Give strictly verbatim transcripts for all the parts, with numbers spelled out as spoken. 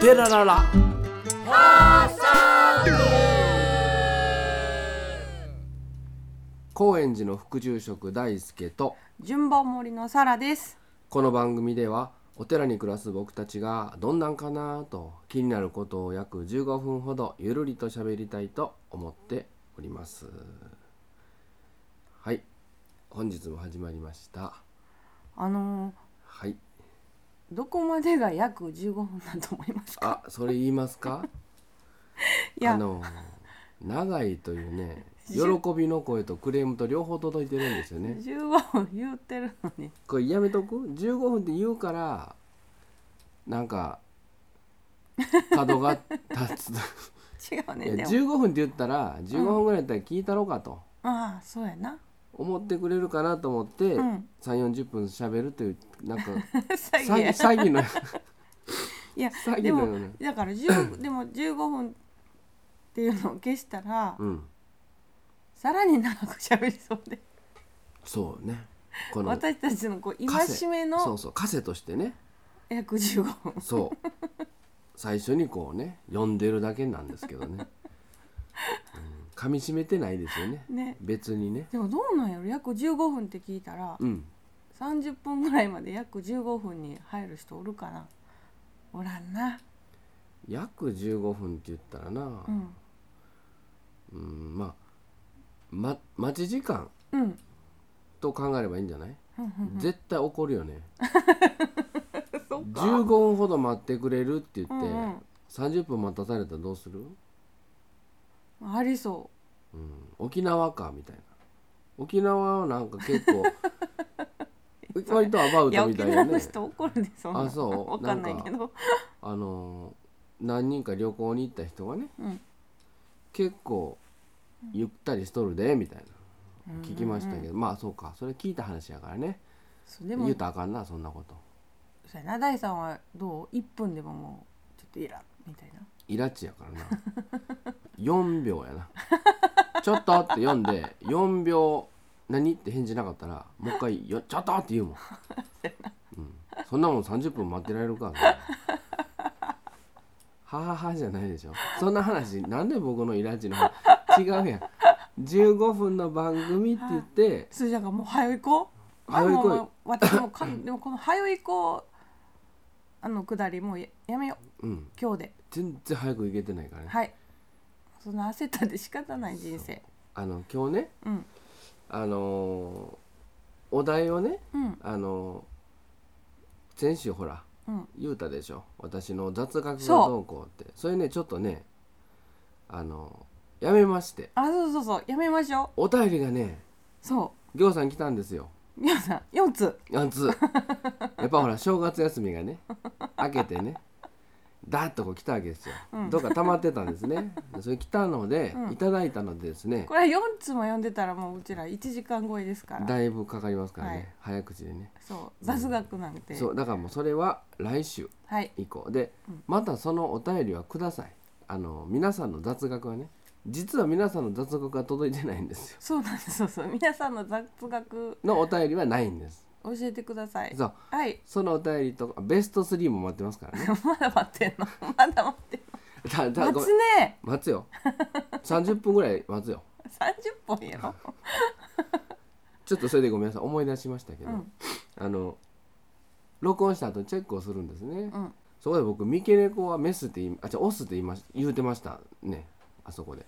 テラララ放送部。高円寺の副住職大輔と順番森のサラです。この番組ではお寺に暮らす僕たちがどんなんかなと気になることを約じゅうごふんほどゆるりと喋りたいと思っております。はい、本日も始まりました。あのー、はい、どこまでが約じゅうごふんだと思いますか？あ、それ言いますか？いや、あの長いというね、喜びの声とクレームと両方届いてるんですよね。じゅうごふん言ってるのにこれやめとく？じゅうごふんって言うからなんか角が立つ違うね。いや、じゅうごふんって言ったらじゅうごふんぐらいだったら聞いたろうかと、うん、ああ、そうやな、思ってくれるかなと思って、うん、さんじゅう、よんじゅっぷん喋るというなんか詐欺詐欺のいや詐欺のような。でもだからじゅう でもじゅうごふんっていうのを消したら、うん、さらに長く喋りそうで。そうね、この私たちのこう戒めの、そうそう、枷としてね、約じゅうごふんそう最初にこうね読んでるだけなんですけどねうん、噛み締めてないですよ ね, ね別にね。でもどうなんやろ、約じゅうごふんって聞いたら、うん、さんじゅっぷんぐらいまで約じゅうごふんに入る人おるかな。おらんな。約じゅうごふんって言ったらな、うん、うーん、まあ、ま、待ち時間と考えればいいんじゃない、うんうんうん、絶対怒るよねじゅうごふんほど待ってくれるって言って、うんうん、さんじゅっぷん待たされたらどうする？ありそう、うん、沖縄かみたいな。沖縄はなんか結構割とアバウトみたいなね。いや、沖縄の人怒るで。そんな、あ、そう、分かんないけど、あのー、何人か旅行に行った人がね、うん、結構ゆったりしとるでみたいな、うん、聞きましたけど、うんうん、まあそうか、それ聞いた話やからね。でも言うたらあかんな、そんなこと。そやな。大さんはどう？いっぷんでももうちょっとイラみたいな。イラチやからなよんびょうやなちょっとって読んでよんびょう何って返事なかったらもう一回よちょっとって言うもん、うん、そんなもんさんじゅっぷん待ってられるかはははじゃないでしょ、そんな話。なんで僕のイラチの話違うやん。じゅうごふんの番組って言ってそれじゃもう早いこう早いこう私もかでもこの早いこうあの下りもう や, やめよう、うん、今日で全然早くいけてないからね。はい、そんな焦ったで仕方ない人生。あの今日ね、うん、あのー、お題をね、うん、あのー、先週ほら、うん、言うたでしょ、私の雑学がどうこうって。 そ, それねちょっとねあのー、やめまして。あ、そうそうそう、やめましょう。お便りがね、そうぎょうさん来たんですよ。ぎょうさんよっつよっつやっぱほら正月休みがね明けてねだっとこう来たわけですよ、うん、どうか溜まってたんですねそれ来たので、うん、いただいたのでですね、これはよっつも読んでたらもううちらいちじかん超えですから、だいぶかかりますからね、はい、早口でね。そう雑学なんて、そうだからもうそれは来週以降、はい、で、うん、またそのお便りはください。あの皆さんの雑学はね、実は皆さんの雑学が届いてないんですよ。そうなんです。そうそう、皆さんの雑学のお便りはないんです。教えてください。そう、はい、そのお便りとかベストスリーも待ってますからねまだ待ってんのまだ待ってんのだだ待つね。待つよさんじゅっぷんぐらい待つよさんじゅっぷんやろちょっとそれでごめんなさい、思い出しましたけど、うん、あの録音した後チェックをするんですね、うん、そこで僕三毛猫はメスって言い、あ、じゃあオスって言いまし言うてましたね。あそこで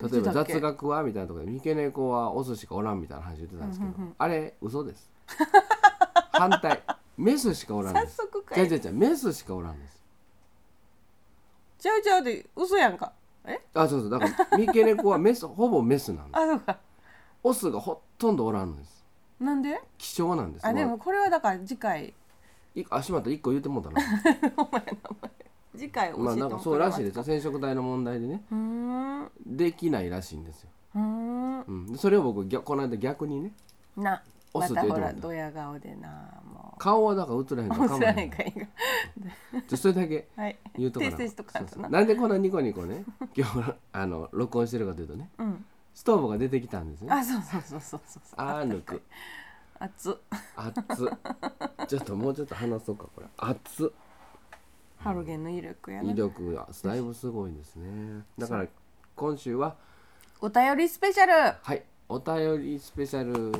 例えば雑学はみたいなところで三毛猫はオスしかおらんみたいな話言ってたんですけど、うんうんうん、あれ嘘です反対、メスしかおらんです。早速かい。じゃじゃじゃメスしかおらんです。ちゃうちゃうで嘘やんか。え？あ、そうそう、だから三毛猫はメスほぼメスなんです。あ、そうか。オスがほとんどおらんのです。なんで？希少なんです。あ、でもこれはだから次回。あ、しまったいっこ言うてもうたな。お前お前。次回教えてもらえますか？まあなんかそうらしいですよ。染色体の問題でね。うーん。できないらしいんですよ。うーん。うん。それを僕この間逆にね。な。またほらドヤ顔でな、もう顔はだから映らへんからかもないからそれだけ言うとかな、はい、とか な, そうそうなんでこんなニコニコね今日あの録音してるかというとね、うん、ストーブが出てきたんですね。あ、そうそうそうそうそうあー、抜く熱っ熱っちょっともうちょっと話そうか、これ熱っハロゲンの威力やね。威力がだいぶすごいですね。だから今週はお便りスペシャル、はい、お便りスペシャル、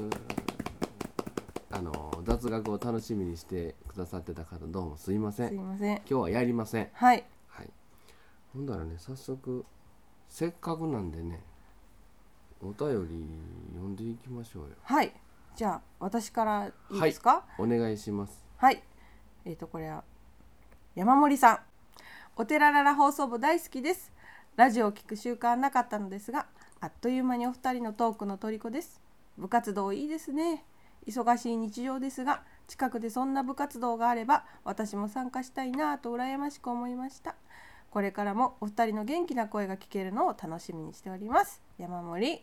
あの雑学を楽しみにしてくださってた方どうもすいません。すいません。今日はやりません。はい。はい。ほんだらね、早速せっかくなんでね、お便り読んでいきましょうよ。はい。じゃあ私からいいですか？はい、お願いします。はい。えっとこれは山森さん、おてららら放送部大好きです。ラジオを聞く習慣なかったのですが、あっという間にお二人のトークの虜です。部活動いいですね。忙しい日常ですが、近くでそんな部活動があれば私も参加したいなぁと羨ましく思いました。これからもお二人の元気な声が聞けるのを楽しみにしております。山森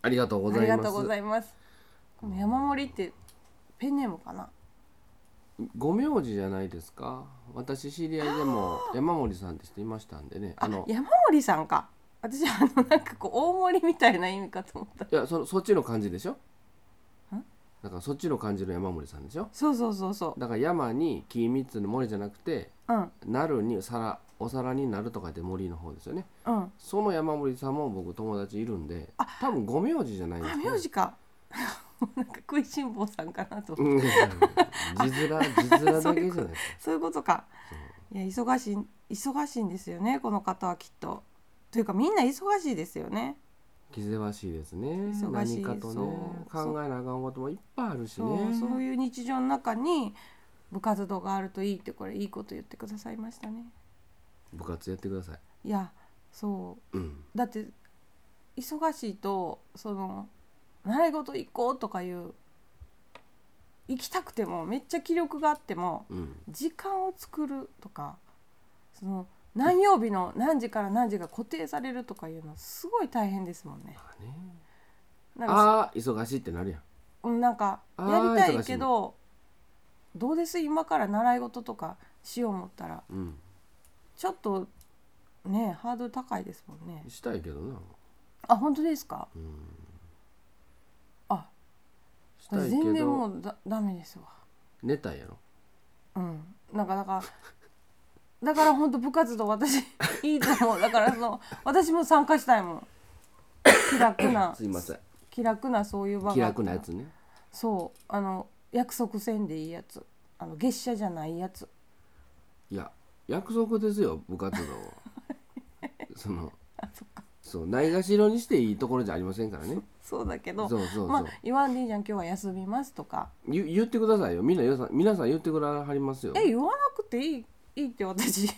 ありがとうございます。ありがとうございます。この山森ってペンネームかな、ご名字じゃないですか。私知り合いでも山森さんって人いましたんでね。ああの山森さんか、私あのなんかこう大森みたいな意味かと思った。いや そ, そっちの感じでしょ。だからそっちの感じの山森さんでしょ。そうそうそうそう。だから山に木みっつの森じゃなくて、うん、なるに皿、お皿になるとかって森の方ですよね、うん、その山森さんも僕友達いるんで、あ多分ご名字じゃないですか、ね、あ名字かなんか食いしん坊さんかなと思って字面、字面だけじゃないですかそういうことか。いや忙しい、忙しいんですよねこの方はきっと。というかみんな忙しいですよね。気ぜわしいですね。忙しい。何かとね考えなあかんこともいっぱいあるしね。そう、そういう日常の中に部活動があるといいって、これいいこと言ってくださいましたね。部活やってください。いやそう、うん、だって忙しいとその習い事行こうとかいう行きたくてもめっちゃ気力があっても、うん、時間を作るとかその何曜日の何時から何時が固定されるとかいうのすごい大変ですもんね。あ、ね、なんかあ忙しいってなるやん。なんかやりたいけどどうです今から習い事とかしよう思ったら、うん、ちょっとねハードル高いですもんね。したいけどな。あ本当ですか。うんあしたいけど全然もう だ, ダメですわ。寝たいやろ。うんなんかだからだから本当部活動私いいと思う。だからその私も参加したいもん。気楽なすいません気楽なそういう場が気楽なやつね。そうあの約束せんでいいやつ、あの月謝じゃないやつ。いや約束ですよ部活動はそのあそっかそうないがしろにしていいところじゃありませんからね。そ, そうだけどそうそうそう、まあ、言わんでいいじゃん今日は休みますとか 言, 言ってくださいよ。みんな皆さん皆さん言ってくだはりますよ。え言わなくていいいいって私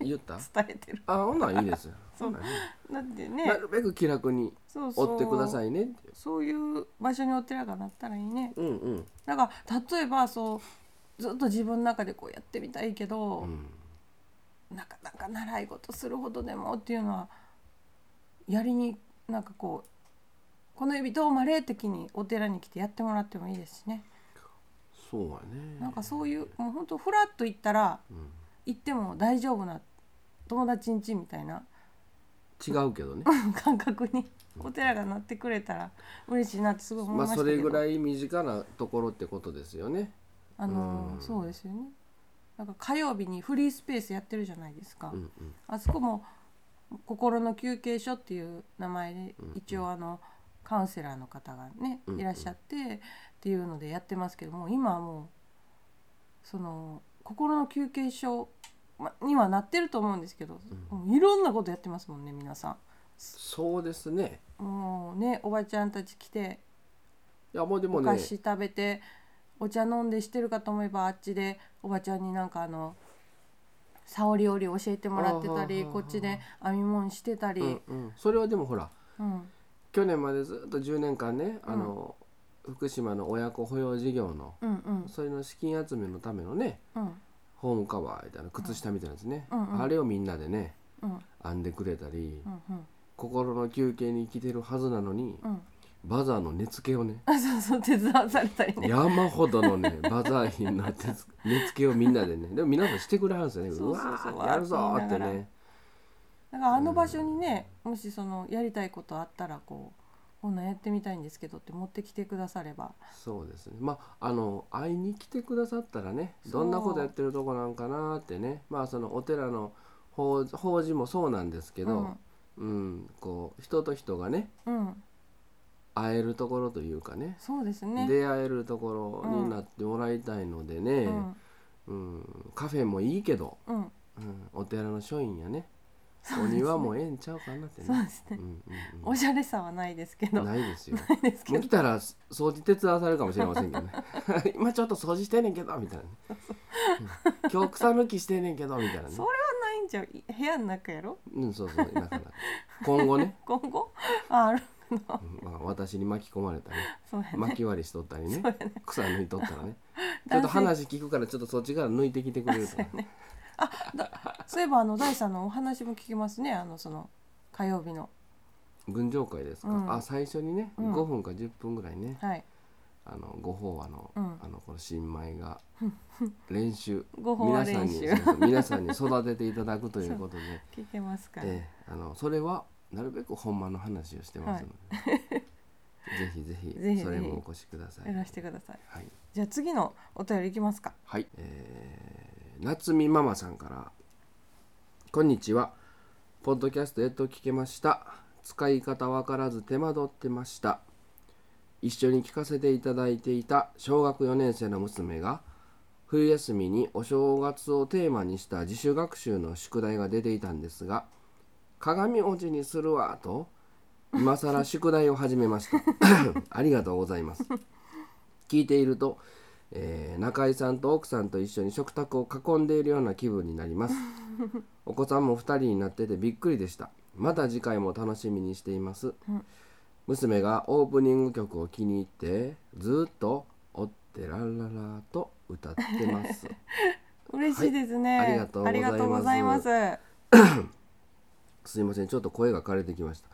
言った伝えてる。あ、ほんなんいいですよそうなん、ね、だってねなるべく気楽におってくださいねって。そうそう、そういう場所にお寺がなったらいいね。うんうんだから例えばそうずっと自分の中でこうやってみたいけど、うん、なかなか習い事するほどでもっていうのはやりになんかこうこの指どうまれ的にお寺に来てやってもらってもいいですしね。そうはねなんかそういうもうほんとフラッと行ったら、うん行っても大丈夫な友達ん家みたいな違うけどね感覚にお寺がなってくれたら嬉しいなってすごい思いましたけど、まあ、それぐらい身近なところってことですよね。あのー、そうですよね。なんか火曜日にフリースペースやってるじゃないですか、うんうん、あそこも心の休憩所っていう名前で一応あのカウンセラーの方がねいらっしゃってっていうのでやってますけども、今はもうその心の休憩所にはなってると思うんですけど、うん、いろんなことやってますもんね皆さん。そうですね。もうねおばちゃんたち来ていやもうでも、ね、お菓子食べてお茶飲んでしてるかと思えばあっちでおばちゃんになんかあの沙織織教えてもらってたりこっちで編み物してたり、うんうん、それはでもほら、うん、去年までずっとじゅうねんかんねあの、うん福島の親子保養事業の、うんうん、それの資金集めのためのね、うん、ホームカバーみたいな靴下みたいなですね、うんうん、あれをみんなでね、うん、編んでくれたり、うんうん、心の休憩に来てるはずなのに、うん、バザーの根付けをねあそうそう手伝わされたりね山ほどのねバザー品の根付けをみんなでねでも皆さんしてくれはるんですよね。そうそうそううわーやるぞってね。だからあの場所にね、うん、もしそのやりたいことあったらこう今度やってみたいんですけどって持ってきてくだされば。そうですね、まあ、あの会いに来てくださったらね、どんなことやってるとこなんかなってね、まあ、そのお寺の法事もそうなんですけど、うんうん、こう人と人がね、うん、会えるところというかね、そうですね、出会えるところになってもらいたいのでね、うんうん、カフェもいいけど、うんうん、お寺の書院やね、お庭もええんちゃうかなってね。そうですね、うんうんうん、おしゃれさはないですけど。ないですよ。ないですけど。もう来たら掃除手伝わされるかもしれませんけどね。今ちょっと掃除してんねんけどみたいな、ね、うん、今日草抜きしてんねんけどみたいなね。それはないんじゃん、部屋の中やろ。うん、そうそう、なかなか今後ね。今後あるの、うん、まあ、私に巻き込まれたり、ね、巻き割りしとったり ね, ね草抜いとったらね、ちょっと話聞くからちょっとそっちから抜いてきてくれるとね。あだそういえばあの大さんのお話も聞きますね、あのその火曜日の群青会ですか、うん、あ最初にね、うん、ごふんかじゅっぷんぐらいね、はい、あのご法話の、うん、あのこの新米が練習ご法話練習皆さんに皆さんに育てていただくということで聞けますから、えー、あのそれはなるべくほんまの話をしてますので、はい、ぜひぜひそれもお越しください。ぜひぜひやらしてください、はい、じゃあ次のお便りいきますか。はい、えー夏美ママさんから。こんにちは、ポッドキャストやっと聞けました。使い方わからず手間取ってました。一緒に聞かせていただいていた小学よねん生の娘が冬休みにお正月をテーマにした自主学習の宿題が出ていたんですが、鏡落ちにするわと今更宿題を始めました。ありがとうございます。聞いているとえー、中井さんと奥さんと一緒に食卓を囲んでいるような気分になります。お子さんもふたりになっててびっくりでした。また次回も楽しみにしています、うん、娘がオープニング曲を気に入ってずっとおってらららと歌ってます。嬉しいですね、はい、ありがとうございます。すいません、ちょっと声が枯れてきました。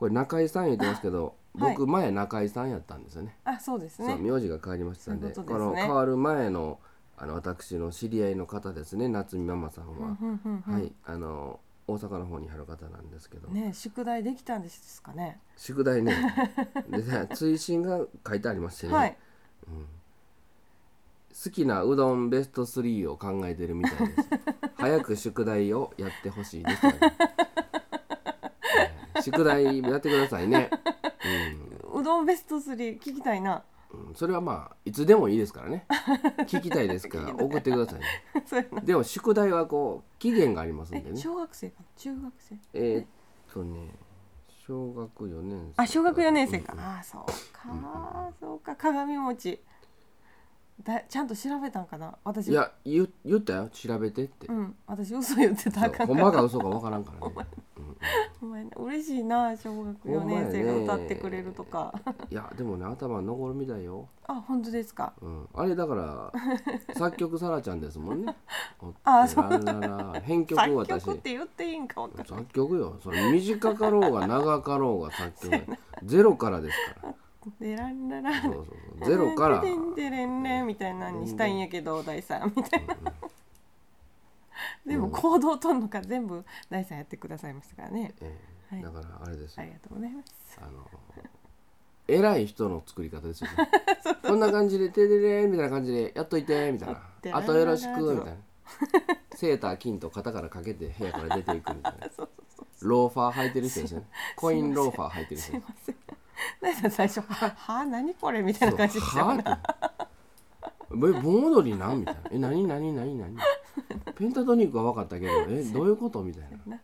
これ中井さん言ってますけど僕、はい、前中井さんやったんですよね。あ、そうですね。名字が変わりましたん で, うう こ, で、ね、この変わる前 の, あの私の知り合いの方ですね、夏美ママさんは、うんうんうん、はい、あの大阪の方にある方なんですけどね。宿題できたんですかね。宿題 ね, でね追伸が書いてありましてね、はい、うん、好きなうどんベストスリーを考えてるみたいです。早く宿題をやってほしいです、ね。うん、宿題やってくださいね。うどんベストスリー聞きたいな、うん、それはまあいつでもいいですからね。聞きたいですから送ってくださいね。いでも宿題はこう期限がありますんでね。小学生か中学生、えー、っとね小学よねん生、あ小学よねん生か、うんうん、あそうか、うんうん、そうか鏡餅だちゃんと調べたんかな私。いや 言, 言ったよ調べてって、うん、私嘘言ってたからほんまか嘘か分からんからね。お前ね、嬉しいな小学よねん生が歌ってくれるとか、ね、いやでもね頭残るみたいよ。あ、本当ですか、うん、あれだから作曲さらちゃんですもんね。あ、そうなんだ。編曲は私作曲って言っていいんか分かんない。作曲よ、それ短かろうが長かろうが作曲ゼロからですからでらんららそうそうそうゼロからてんてれんれんみたいなにしたいんやけど大さんみたいな、うん、全部行動を取るのか、うん、全部大さんやってくださいましたからね、えーはい、だからあれですよ、ありがとうございます。あの偉い人の作り方ですよね。そうそうそう、こんな感じでてれれーみたいな感じでやっといてみたいな、あとよろしくみたいなセーター金と肩からかけて部屋から出ていくみたいな。そうそうそうそう、ローファー履いてる人ですよね。コインローファー履いてる人ですよね。大さん最初はぁ何これみたいな感じでしたもんね。盆踊りなんみたいな、え何何何何ペンタトニックは分かったけど、えどういうことみたいな、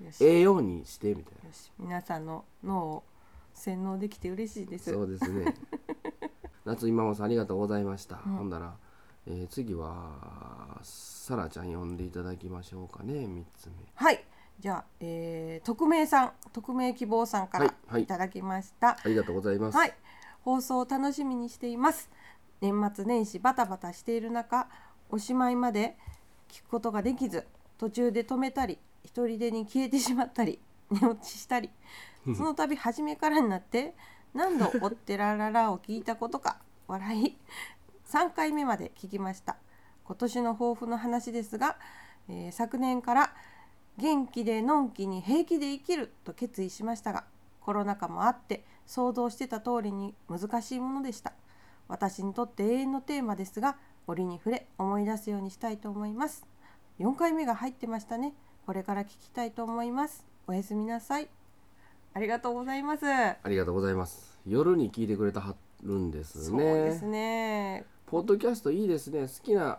うん、栄養にしてみたいな。よし、皆さんの脳を洗脳できて嬉しいです。そうですね。夏美ママさんありがとうございました、うん、ほんだら、えー、次はサラちゃん呼んでいただきましょうかね。みっつめ、はい、じゃあ、えー、匿名さん、匿名希望さんからいただきました、はいはい、ありがとうございます、はい、放送を楽しみにしています。年末年始バタバタしている中、おしまいまで聞くことができず、途中で止めたり、一人でに消えてしまったり、寝落ちしたり、その度初めからになって何度おってらららを聞いたことか笑い、さんかいめまで聞きました。今年の抱負の話ですが、えー、昨年から元気でのんきに平気で生きると決意しましたが、コロナ禍もあって想像してた通りに難しいものでした。私にとって永遠のテーマですが、折に触れ思い出すようにしたいと思います。よんかいめが入ってましたね。これから聞きたいと思います。おやすみなさい。ありがとうございます。ありがとうございます。夜に聞いてくれたはるんですね。そうですね。ポッドキャストいいですね。好きな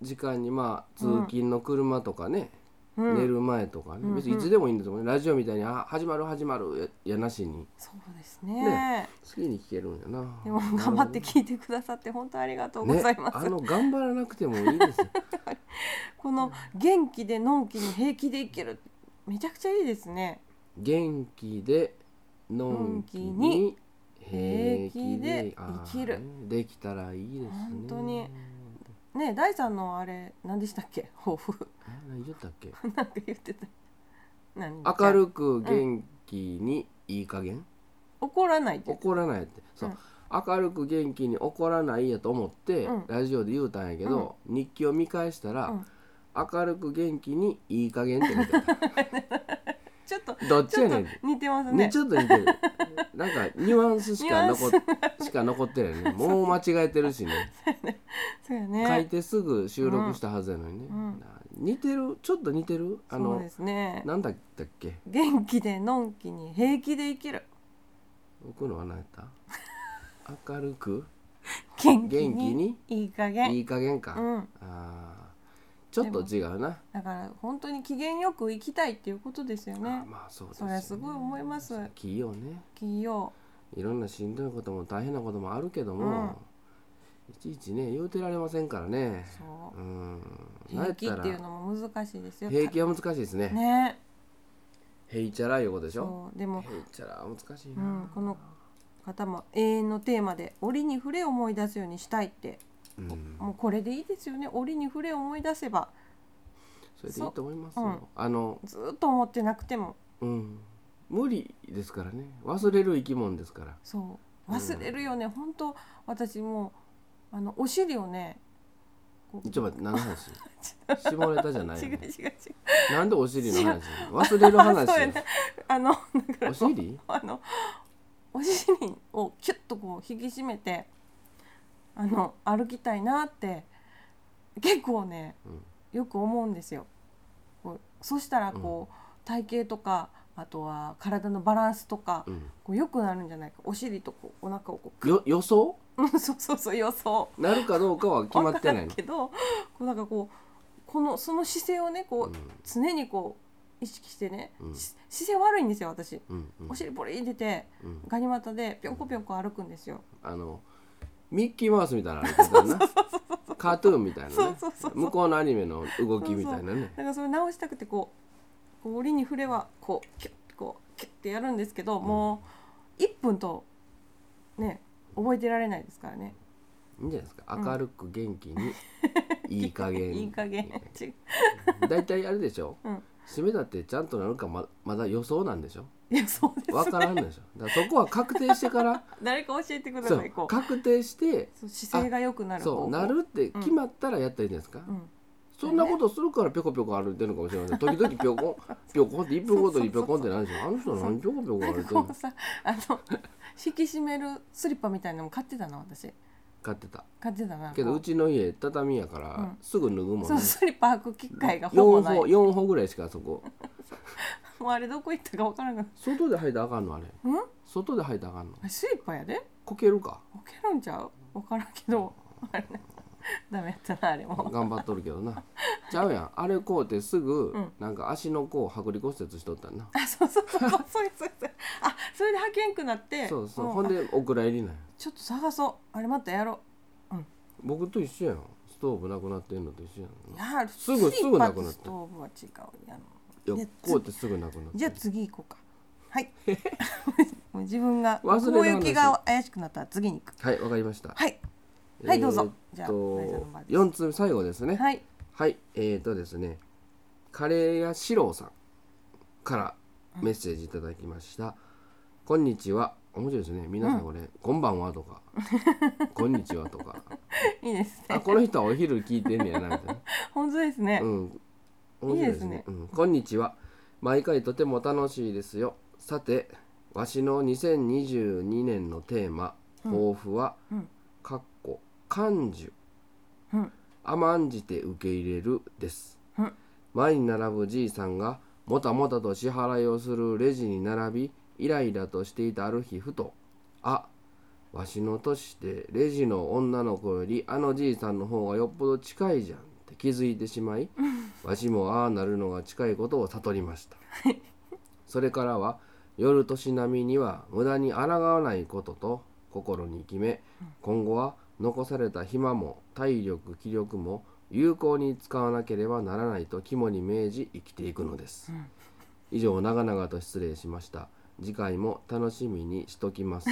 時間に、まあ、通勤の車とかね、うん、寝る前とかね、うん、別にいつでもいいんですもんね、うん、ラジオみたいにあ始まる始まる や, やなしにそうですね、ね、好きに聞けるんやな。でも頑張って聞いてくださって本当ありがとうございます、ね、あの頑張らなくてもいいですよこの元気でのんきに平気でいけるめちゃくちゃいいですね。元気でのんきに平気で生きる、できたらいいですね本当にね。第三のあれ何でしたっけ、抱負何言ったっけなんか言ってた何明るく元気に、うん、いい加減怒らないって怒らないってそう、うん、明るく元気に怒らないやと思って、うん、ラジオで言うたんやけど、うん、日記を見返したら、うん、明るく元気にいい加減って見てたちょっとどっちやねん、ちょっと似てますね。ちょっと似てるなんかニュアンスしか残しか残ってないね。もう間違えてるしね。そうやね。書いてすぐ収録したはずやのにね、うんうん、似てる、ちょっと似てる。あのそうですね。なんだったっけ、元気でのんきに平気で生きる。僕のは何やった明るく元気にいい加減いい加減か、うん、あーちょっと違うな。だから本当に機嫌よく生きたいっていうことですよね。あ、まあそうですね。それはすごい思います。企業ね。企業。いろんなしんどいことも大変なこともあるけども、うん、いちいちね言うてられませんからね。そう。うん。平気っていうのも難しいですよ。平気は難しいですね。ね。へいちゃらいうことでしょ。そうでもへいちゃら難しいな、うん。この方も永遠のテーマで折に触れ思い出すようにしたいって。うん、もうこれでいいですよね。折に触れ思い出せばそれでいいと思いますよ、うん、あのずっと思ってなくても、うん、無理ですからね。忘れる生き物ですから。そう忘れるよね、うん、本当私もうあのお尻をねちょっと待って何の話絞れたじゃない、ね、違う違う違うなんでお尻の話忘れる話そう、ね、あのだからお尻あのお尻をキュッとこう引き締めてあの歩きたいなって結構ね、うん、よく思うんですよ。こうそしたらこう、うん、体型とかあとは体のバランスとか、うん、こう良くなるんじゃないか。お尻とこうお腹をこうよ予想そうそうそう予想なるかどうかは決まってないけど、こうなんかこうこのその姿勢をねこう、うん、常にこう意識してね、うん、姿勢悪いんですよ私、うんうん、お尻ボリ入れて、うん、ガニ股でピョンコピョンコ歩くんですよ、うん、あのミッキーマウスみたいな歩き方なカートゥーンみたいなねそうそうそうそう向こうのアニメの動きみたいなね。そうそうだからそれ直したくてこうこう折に触れはこうキュッこうキュッてやるんですけど、うん、もういっぷんとね覚えてられないですからね。いいんじゃないですか。明るく元気に、うん、いい加減いい加減だいたいあれでしょ、うん、締めだってちゃんとなるか ま, まだ予想なんでしょ。いやそうですね、分からんでしょ。だからそこは確定してから誰か教えてください。こう確定してそう姿勢が良くなるそうなるって決まったらやったらいいんですか、うん、そんなことするからピョコピョコ歩いてるのかもしれません。時々ピョコピョコっていっぷんごとにピョコってなんでしょ。あの人何ピョコピョコ歩いてるの。こうさあの引き締めるスリッパみたいなのも買ってたな私。買ってた買ってたな。けどうちの家畳やから、うん、すぐ脱ぐもんね。そうスリッパ履く機会がほぼない。よんほぐらいしかそこもうあれどこ行ったか分からない。外で履いたらあかんのあれ。ん？外で履いたらあかんの。スリッパやで。こけるか。こけるんちゃう？分からんけど。あれダメやったなあれも。頑張っとるけどな。ちゃうやん。あれこうてすぐ、うん、なんか足のこう剥離骨折しとったんな。あそうそうそうそうそうそう。あそれで履けんくなって。そうそう。ほんでお蔵入りなんや。ちょっと探そう。あれまたやろう。うん。僕と一緒やん。ストーブなくなってんのと一緒やん。いやすぐすぐなくなって。ストーブは違うやん。こうってすぐなくなって。じゃあ次行こうか。はいもう自分が攻撃が怪しくなったら次に行く。はいわかりました。はい、えー、はいどうぞ。じゃあよん通最後ですね。はい、はい、えーとですねカレー屋四郎さんからメッセージいただきました、うん、こんにちは。面白いですね皆さんこれ、うん、こんばんはとかこんにちはとかいいですね。あこの人はお昼聞いてんねやなみたいな本当ですね、うんいいですね。うん、こんにちは。毎回とても楽しいですよ。さてわしのにせんにじゅうにねんのテーマ、抱負は、うん、かっこ甘受、うん、甘んじて受け入れるです、うん、前に並ぶじいさんがもたもたと支払いをするレジに並びイライラとしていたある日ふと、あ、わしの年でレジの女の子よりあのじいさんの方がよっぽど近いじゃんって気づいてしまい、わしもああなるのが近いことを悟りましたそれからは夜年並みには無駄に抗わないことと心に決め、今後は残された暇も体力気力も有効に使わなければならないと肝に銘じ生きていくのです、うん、以上長々と失礼しました。次回も楽しみにしときます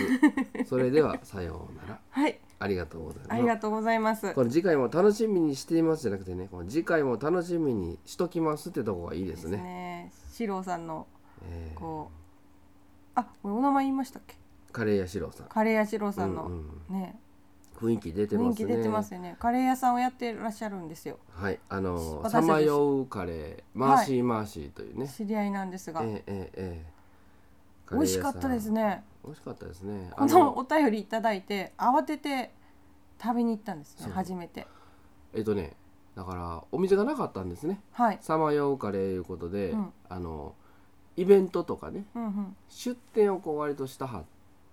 それではさようなら、はい、ありがとうございます。ありがとうございます。これ次回も楽しみにしていますじゃなくてね、この次回も楽しみにしときますってとこがいいですね。シローさんのこう、えー、あ、これお名前言いましたっけ。カレー屋シローさん、カレー屋シローさんの、うんうん、ね、雰囲気出てますね。雰囲気出てますよね。カレー屋さんをやってらっしゃるんですよ。はい、あのさまようカレーマーシーマーシーというね、はい、知り合いなんですが、えーえーえー美味しかったですね。美味しかったですね。このお便りいただいて慌てて食べに行ったんですね。初めて。えっとね、だからお店がなかったんですね。はい。さまようカレーいうことで、うん、あのイベントとかね、うんうん、出店をこう割としたはって、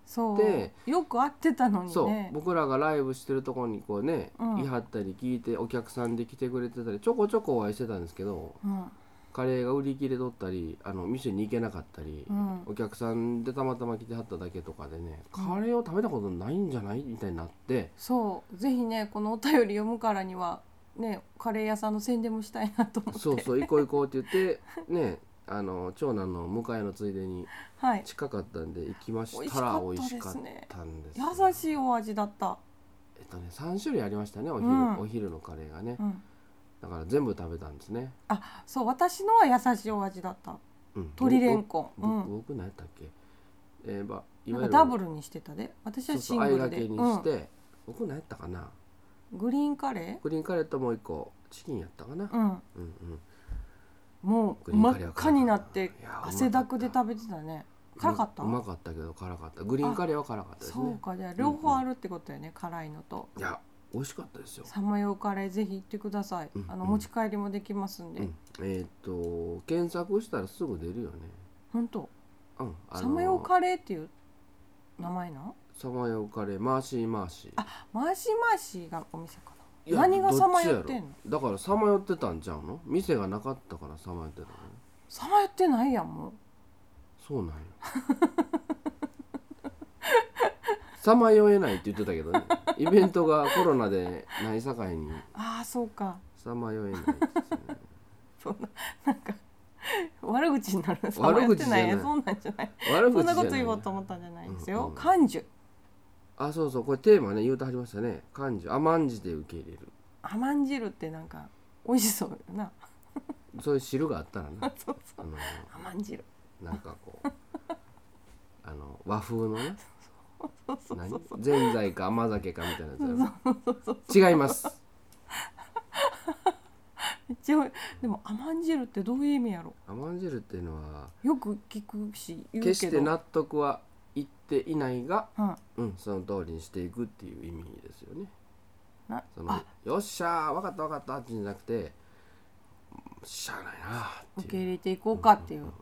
そうよく会ってたのにね。そう僕らがライブしてるところにこうね、うん、居はったり聞いてお客さんで来てくれてたり、ちょこちょこお会いしてたんですけど。うん、カレーが売り切れとったり、あの店に行けなかったり、うん、お客さんでたまたま来てはっただけとかでね、うん、カレーを食べたことないんじゃないみたいになって、そうぜひねこのお便り読むからにはねカレー屋さんの宣伝もしたいなと思って、そうそう行こう行こうって言ってね、あの長男の迎えのついでに近かったんで行きましたら、はい、美味しかったですね。優しいお味だった。えっとねさん種類ありましたね、お昼、うん、お昼のカレーがね、うん、だから全部食べたんですね。あ、そう私のは優しいお味だった。うん、鶏れんこん。うん、僕何やったっけ？えー、ばいわゆるダブルにしてたで。私はシングルで。そうそう、あいがけにして、うん、僕何やったかな？グリーンカレー？グリーンカレーともう一個チキンやったかな？うん、うんうん、もう真っ赤になって汗だくで食べてたね。辛かった？うまかったけど辛かった。グリーンカレーは辛かったですね。そうか、じゃあ両方あるってことよね、うんうん、辛いのと。いや。美味しかったですよ。さまようカレーぜひ行ってください、うん、あの持ち帰りもできますんで、うん、えー、と検索したらすぐ出るよね。ほんと、うん、さまようカレーっていう名前な。さまようカレーマーシーマーシー。あ、マーシーマーシーがお店かな。何がさまよってんの。だからさまよってたんちゃうの、店がなかったからさまよってたの。さまよってないやんもう。そうなんやさまよえないって言ってたけどねイベントがコロナでない境にああそうか、さまよえないですねそんな、なんか悪口になる。悪口じゃない、そんなんじゃない、悪口じゃない、そんなこと言おうと思ったんじゃないですよ、うんうん、甘受。あ、そうそう、これテーマね言うてはりましたね。甘受、甘んじて受け入れる。甘んじるってなんか美味しそうよなそういう汁があったらなそうそう、あの甘んじるなんかこうあの和風のねぜんざいか甘酒かみたいなやつ違いますめっちゃ、でも甘んじるってどういう意味やろ。甘んじるっていうのはよく聞くし言うけど、決して納得は言っていないが、うんうん、その通りにしていくっていう意味ですよね。そのよっしゃー分かった分かったってじゃなくて、しゃあないなって受け入れていこうかっていう、うんうん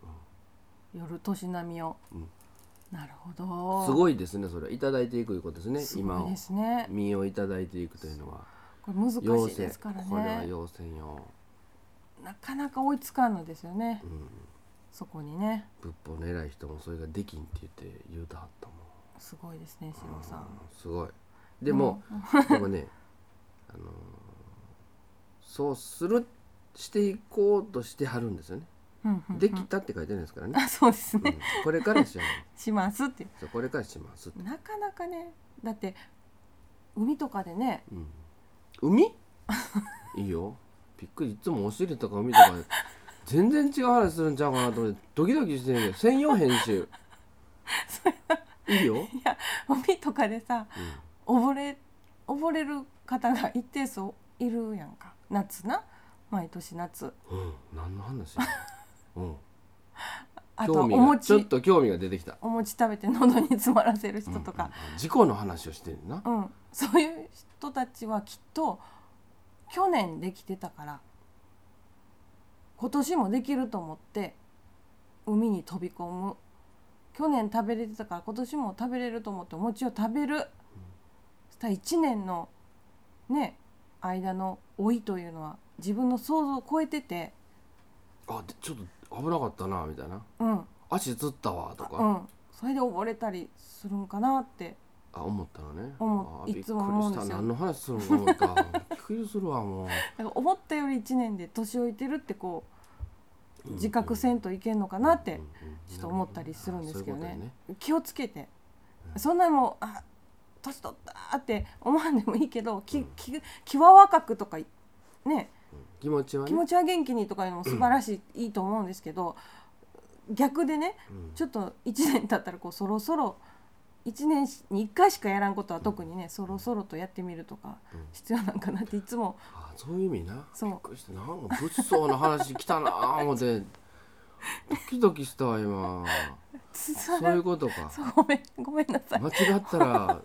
うん、夜年並みを、うん、なるほど、すごいですね。それはいただいていくということですね。すごいですね。今を身をいただいていくというのはこれ難しいですからね。これは要線よ、なかなか追いつかんのですよね、うん、そこにね。仏法の偉い人もそれができんって言って言うたはったもん。すごいですね、シローさん、すごい。でも、うん、でもねあのそうするしていこうとしてはるんですよね。うんうんうん、できたって書いてないですからね。あ、そうですね、うん、これからしようしますっていう。そう、これからしますって。なかなかね、だって海とかでね、うん、海いいよ、びっくり。いつもお尻とか海とか全然違う話するんちゃうかなと思ってドキドキしてるけど専用編集いいよ。いや、海とかでさ、うん、溺れ溺れる方が一定数いるやんか、夏な、毎年夏、うん、何の話うん、興味がちょっと興味が出てきた。お餅食べて喉に詰まらせる人とか、うんうん、事故の話をしてるな、うん、そういう人たちはきっと去年できてたから今年もできると思って海に飛び込む。去年食べれてたから今年も食べれると思ってお餅を食べる、うん、そしたらいちねんのね間の老いというのは自分の想像を超えてて、あ、ちょっと危なかったなみたいな、うん、足つったわとか、うん、それで溺れたりするんかなってあ思ったのね。思あいつも思うんですよ。何の話するのか思った。びっくりするわもう。だから思ったよりいちねんで年老いてるってこう、うんうん、自覚せんといけんのかなってちょっと思ったりするんですけどね。うんうん、そういうことね。気をつけて、うん、そんなもうあ年取ったって思わんでもいいけど、き、うん、き、きわ若くとかね。気持ちはね、気持ちは元気にとかいうのも素晴らしい、いいと思うんですけど、逆でね、うん、ちょっといちねん経ったらこうそろそろいちねんにいっかいしかやらんことは特にね、うん、そろそろとやってみるとか必要なんかなっていつも、うん、あそういう意味な。そうびっくりしてなんか物騒な話来たなぁ思ってドキドキしたわ今。そういうことか。そうごめん、ごめんなさい。間違ったら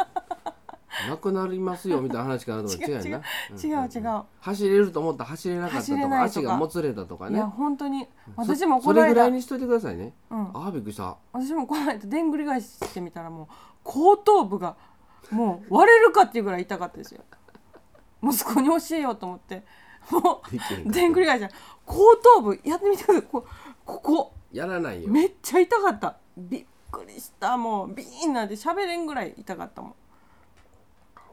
なくなりますよみたいな話からと違う違う違う違う。走れると思ったら走れなかったとか足がもつれたとかね。いや本当に私もこの間 そ, それぐらいにしといてくださいね。うん、ああびっくりした。私もこの間でんぐり返してみたらもう後頭部がもう割れるかっていうぐらい痛かったですよ。息子に教えようと思ってもうでんぐり返し後頭部やってみてください。こここやらないよ。めっちゃ痛かった。びっくりしたもうビーンなんで喋れんぐらい痛かったもん。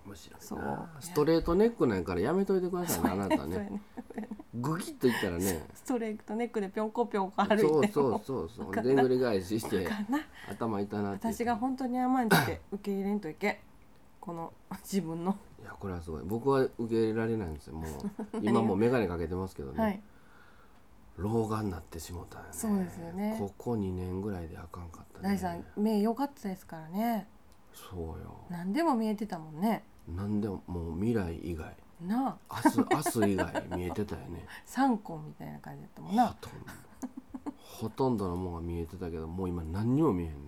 面白いな。そうストレートネックなんからやめといてくださいねあなたね。グキッといったらねストレートネックでぴょんこぴょんこ歩いてそうそうそうそうでんぐり返しして頭痛なって。私が本当に甘んじて受け入れんといけこの自分のいやこれはすごい。僕は受け入れられないんですよもう今もうメガネかけてますけどね、はい、老眼になってしもたん、ね、そうですよね。ここにねんぐらいであかんかったね。大さん目良かったですからね。そうよ何でも見えてたもんね。なんでももう未来以外なあ明日、明日以外見えてたよね。三根みたいな感じだったもんな。ほとんどのものが見えてたけどもう今何にも見えへんね。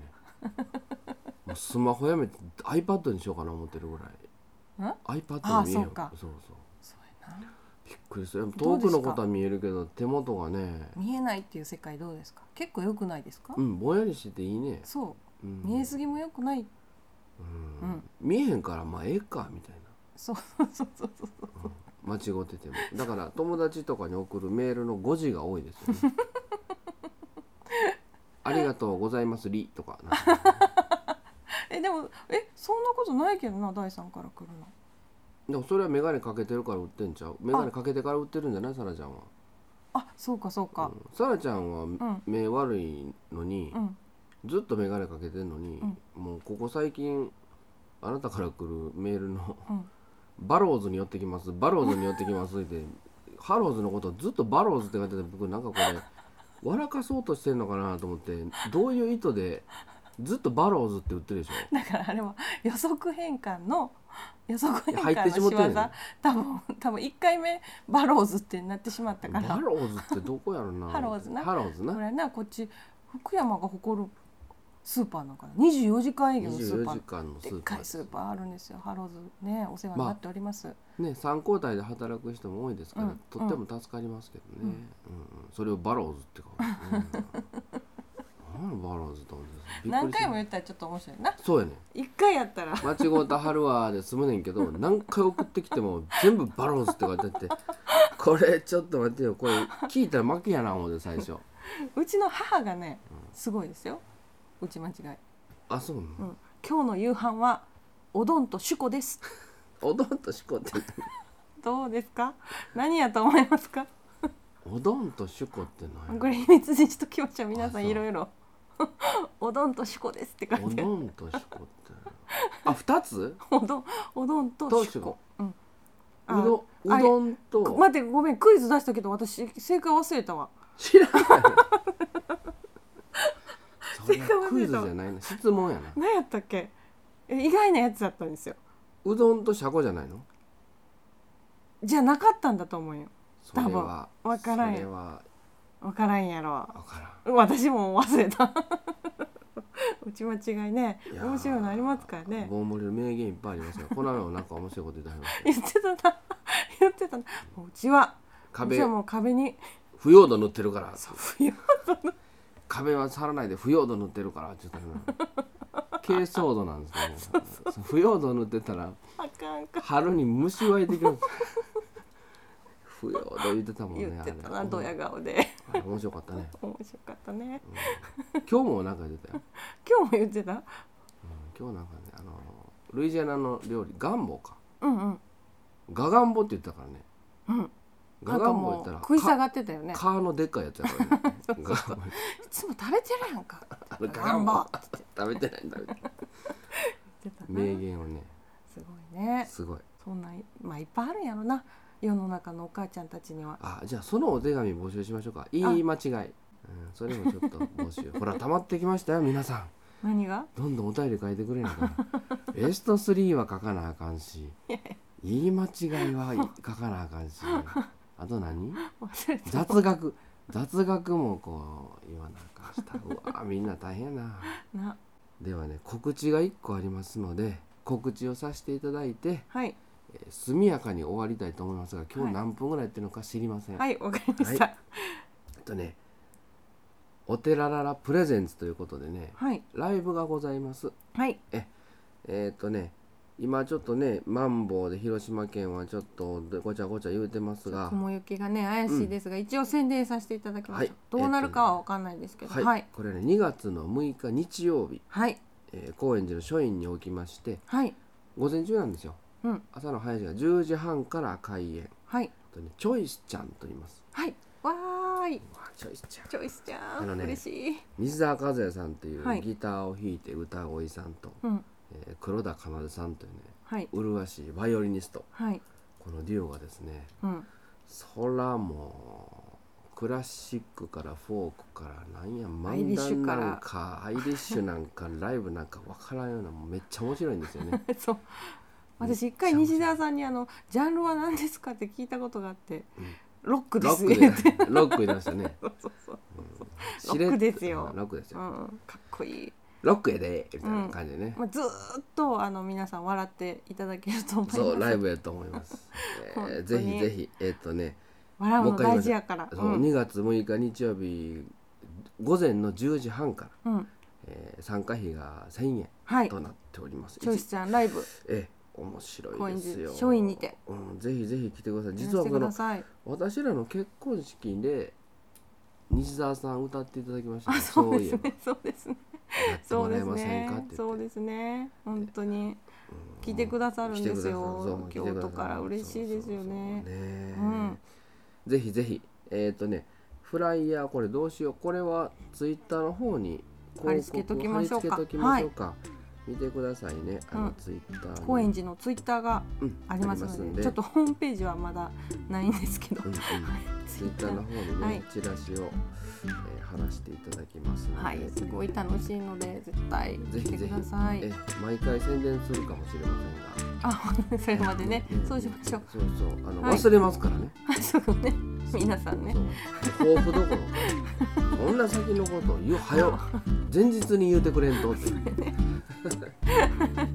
もうスマホやめて iPad にしようかな思ってるぐらい。ん iPad に見えよ。ああそうかそうそうそうやな。びっくりする。遠くのことは見えるけど手元がね見えないっていう世界どうですか。結構良くないですか。うんぼんやりしてていいね。そう、うん、見えすぎも良くない。うんうん、見えへんからまあええかみたいな。そうそうそうそうそう、うん、間違っててもだから友達とかに送るメールの誤字が多いですよね。ありがとうございますりとかなんか。えでもえそんなことないけどな第三から来るの。でもそれはメガネかけてるから売ってんちゃう。メガネかけてから売ってるんじゃないサラちゃんは。あそうかそうか、うん、サラちゃんは目悪いのに、うんうんずっとメガネかけてんのに、うん、もうここ最近あなたから来るメールの、うん、バローズに寄ってきますバローズに寄ってきますってハローズのことをずっとバローズって書いてて僕なんかこれ笑かそうとしてんのかなと思ってどういう意図でずっとバローズって売ってるでしょ。だからあれは予測変換の予測変換の仕業、ね、多分多分いっかいめバローズってなってしまったからバローズってどこやろな。ハローズなハローズなこれなこっち福山が誇るスーパーなんかなにじゅうよじかん営業のスーパーにじゅうよじかんのスーパーでっかいスーパーあるんですよ。ハローズねお世話になっております、まあ、ねさん交代で働く人も多いですから、うん、とっても助かりますけどね、うんうん、それをバローズって書く、ね、何バローズって思うんですか。何回も言ったらちょっと面白いな。そうやねいっかいやったら間違うたはるわで済むねんけど何回送ってきても全部バローズって書いてあってこれちょっと待ってよこれ聞いたら負けやな思うで最初。うちの母がねすごいですよ打ち間違い。あ、そうなの、うん、今日の夕飯はおどんとしゅこです。おどんとしゅこってどうですか。何やと思いますか。おどんとしゅこって何。これ秘密にしときましょう皆さんいろいろ。おどんとしゅこですって書いてある。おどんとしゅこってあ、ふたつ。おどん、おどんとしゅこ、うん、うどうどんと待ってごめんクイズ出したけど私正解忘れたわ。知らない。クイズじゃないな質問やな。何やったっけ。意外なやつだったんですよ。うどんとシャコじゃないのじゃなかったんだと思うよ。それは分からんよ。それは分からんやろ。分からん。私も忘れたうち間違いね。い面白いのありますからね。ゴーモリの名言いっぱいありますよ。この間なんか面白いこと言ってた。言ってたな言ってたな。もううちは壁、うちはもう壁に腐葉土塗ってるから。そう腐葉土。壁は触らないで腐葉土塗ってるからって言ったら。珪藻土なんですね。腐葉土塗ってたらあかんか春に虫湧いてくる。腐葉土言ってたもんね。言ってたな、ドヤ顔で。面白かったね。面白かったね、うん。今日もなんか言ってたよ。今日も言ってた。うん、今日なんかね、あのルイジアナの料理ガンボか。うんうん。ガガンボって言ったからね。うん。ガガンボ言ったら食い下がってたよね。カーのでっかいやつやからね。そうそうそういつも食べてるやんか。ガガンボって食べてないんだみたいな。名言をね。すごいね。すごい。そんなまあいっぱいあるんやろな。世の中のお母ちゃんたちには。あ、じゃあそのお手紙募集しましょうか。言い間違い、うん、それもちょっと募集ほら溜まってきましたよ皆さん。何がどんどんお便り書いてくれるからベストスリーは書かなあかんし言い間違いは書かなあかんしあと何雑学雑学もこう言わなあかんしたうわみんな大変や な, なではね告知がいっこありますので告知をさせていただいてはい速やかに終わりたいと思いますが今日何分ぐらいやってるのか知りません。はい、わ、はい、かりました、はい、あとねお寺ららプレゼンツということでね、はい、ライブがございます。はいええー、っとね今ちょっとねマンボウで広島県はちょっとごちゃごちゃ言うてますが雲行きがね怪しいですが、うん、一応宣伝させていただきましょう、はい、どうなるかは分かんないですけど、えーっとねはいはい、これねにがつのむいか日曜日、はいえー、高円寺の書院におきまして、はい、午前中なんですよ。うん、朝の早い時間じゅうじはんから開演、はい、とね、チョイスちゃんと言います。はい、わーい。チョイスちゃん。チョイスちゃん。あのね、嬉しい。水沢和也さんというギターを弾いて歌声さんと、はいえー、黒田かなでさんというね、はい、麗しいバイオリニスト、はい、このデュオがですね、うん、そらもうクラシックからフォークからなんや漫談なんかアイリッシュなんかライブなんかわからんようなもうめっちゃ面白いんですよね。そう私一回西澤さんにあのジャンルは何ですかって聞いたことがあって、うん、ロックですよロック言いましたねそうそうそう、うん、ロックですよロックですよ、うん、かっこいいロックやでみたいな感じでね、うんまあ、ずっとあの皆さん笑っていただけると思います。そうライブやと思います、えー、ぜひぜひえー、っとね笑うの大事やから、うん、そうにがつむいか日曜日午前のじゅうじはんから、うんえー、参加費がせんえんとなっております。チョイスちゃんライブえー面白いですよ。書院にて、うん、ぜひぜひ来てください。実はこの私らの結婚式で西澤さん歌っていただきました、ね。あ、そうですね、そうですね。やってもらえませんかって言って。そうですね、本当に来てくださるんですよ。京都から嬉しいですよね。そうそうそうねうん、ぜひぜひえっ、ー、とねフライヤーこれどうしようこれはツイッターの方に貼り付けときましょうか。見てくださいね。あのツイッター、うん、高円寺のツイッターがありますの で,、うん、ますのでちょっとホームページはまだないんですけど、うんうん、ツイッターの方にね、はい、チラシを、えー、貼らせていただきますので、はい、すごい楽しいので絶対来てください。ぜひぜひえ毎回宣伝するかもしれませんがあそれまでね、うん、そうしましょう。そうそうあの、はい、忘れますからねそうね皆さんね抱負どころこんな先のことを言うはよ前日に言うてくれんとってそうそうはい、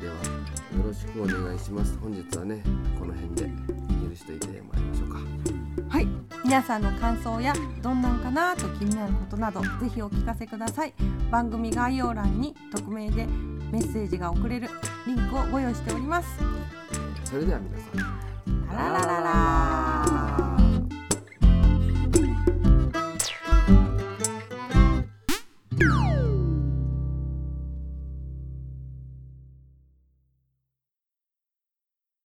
ではよろしくお願いします。本日はねこの辺で許していてもらいましょうか。はい、皆さんの感想やどんなんかなと気になることなどぜひお聞かせください。番組概要欄に匿名でメッセージが送れるリンクをご用意しております。それでは皆さんラララララーyou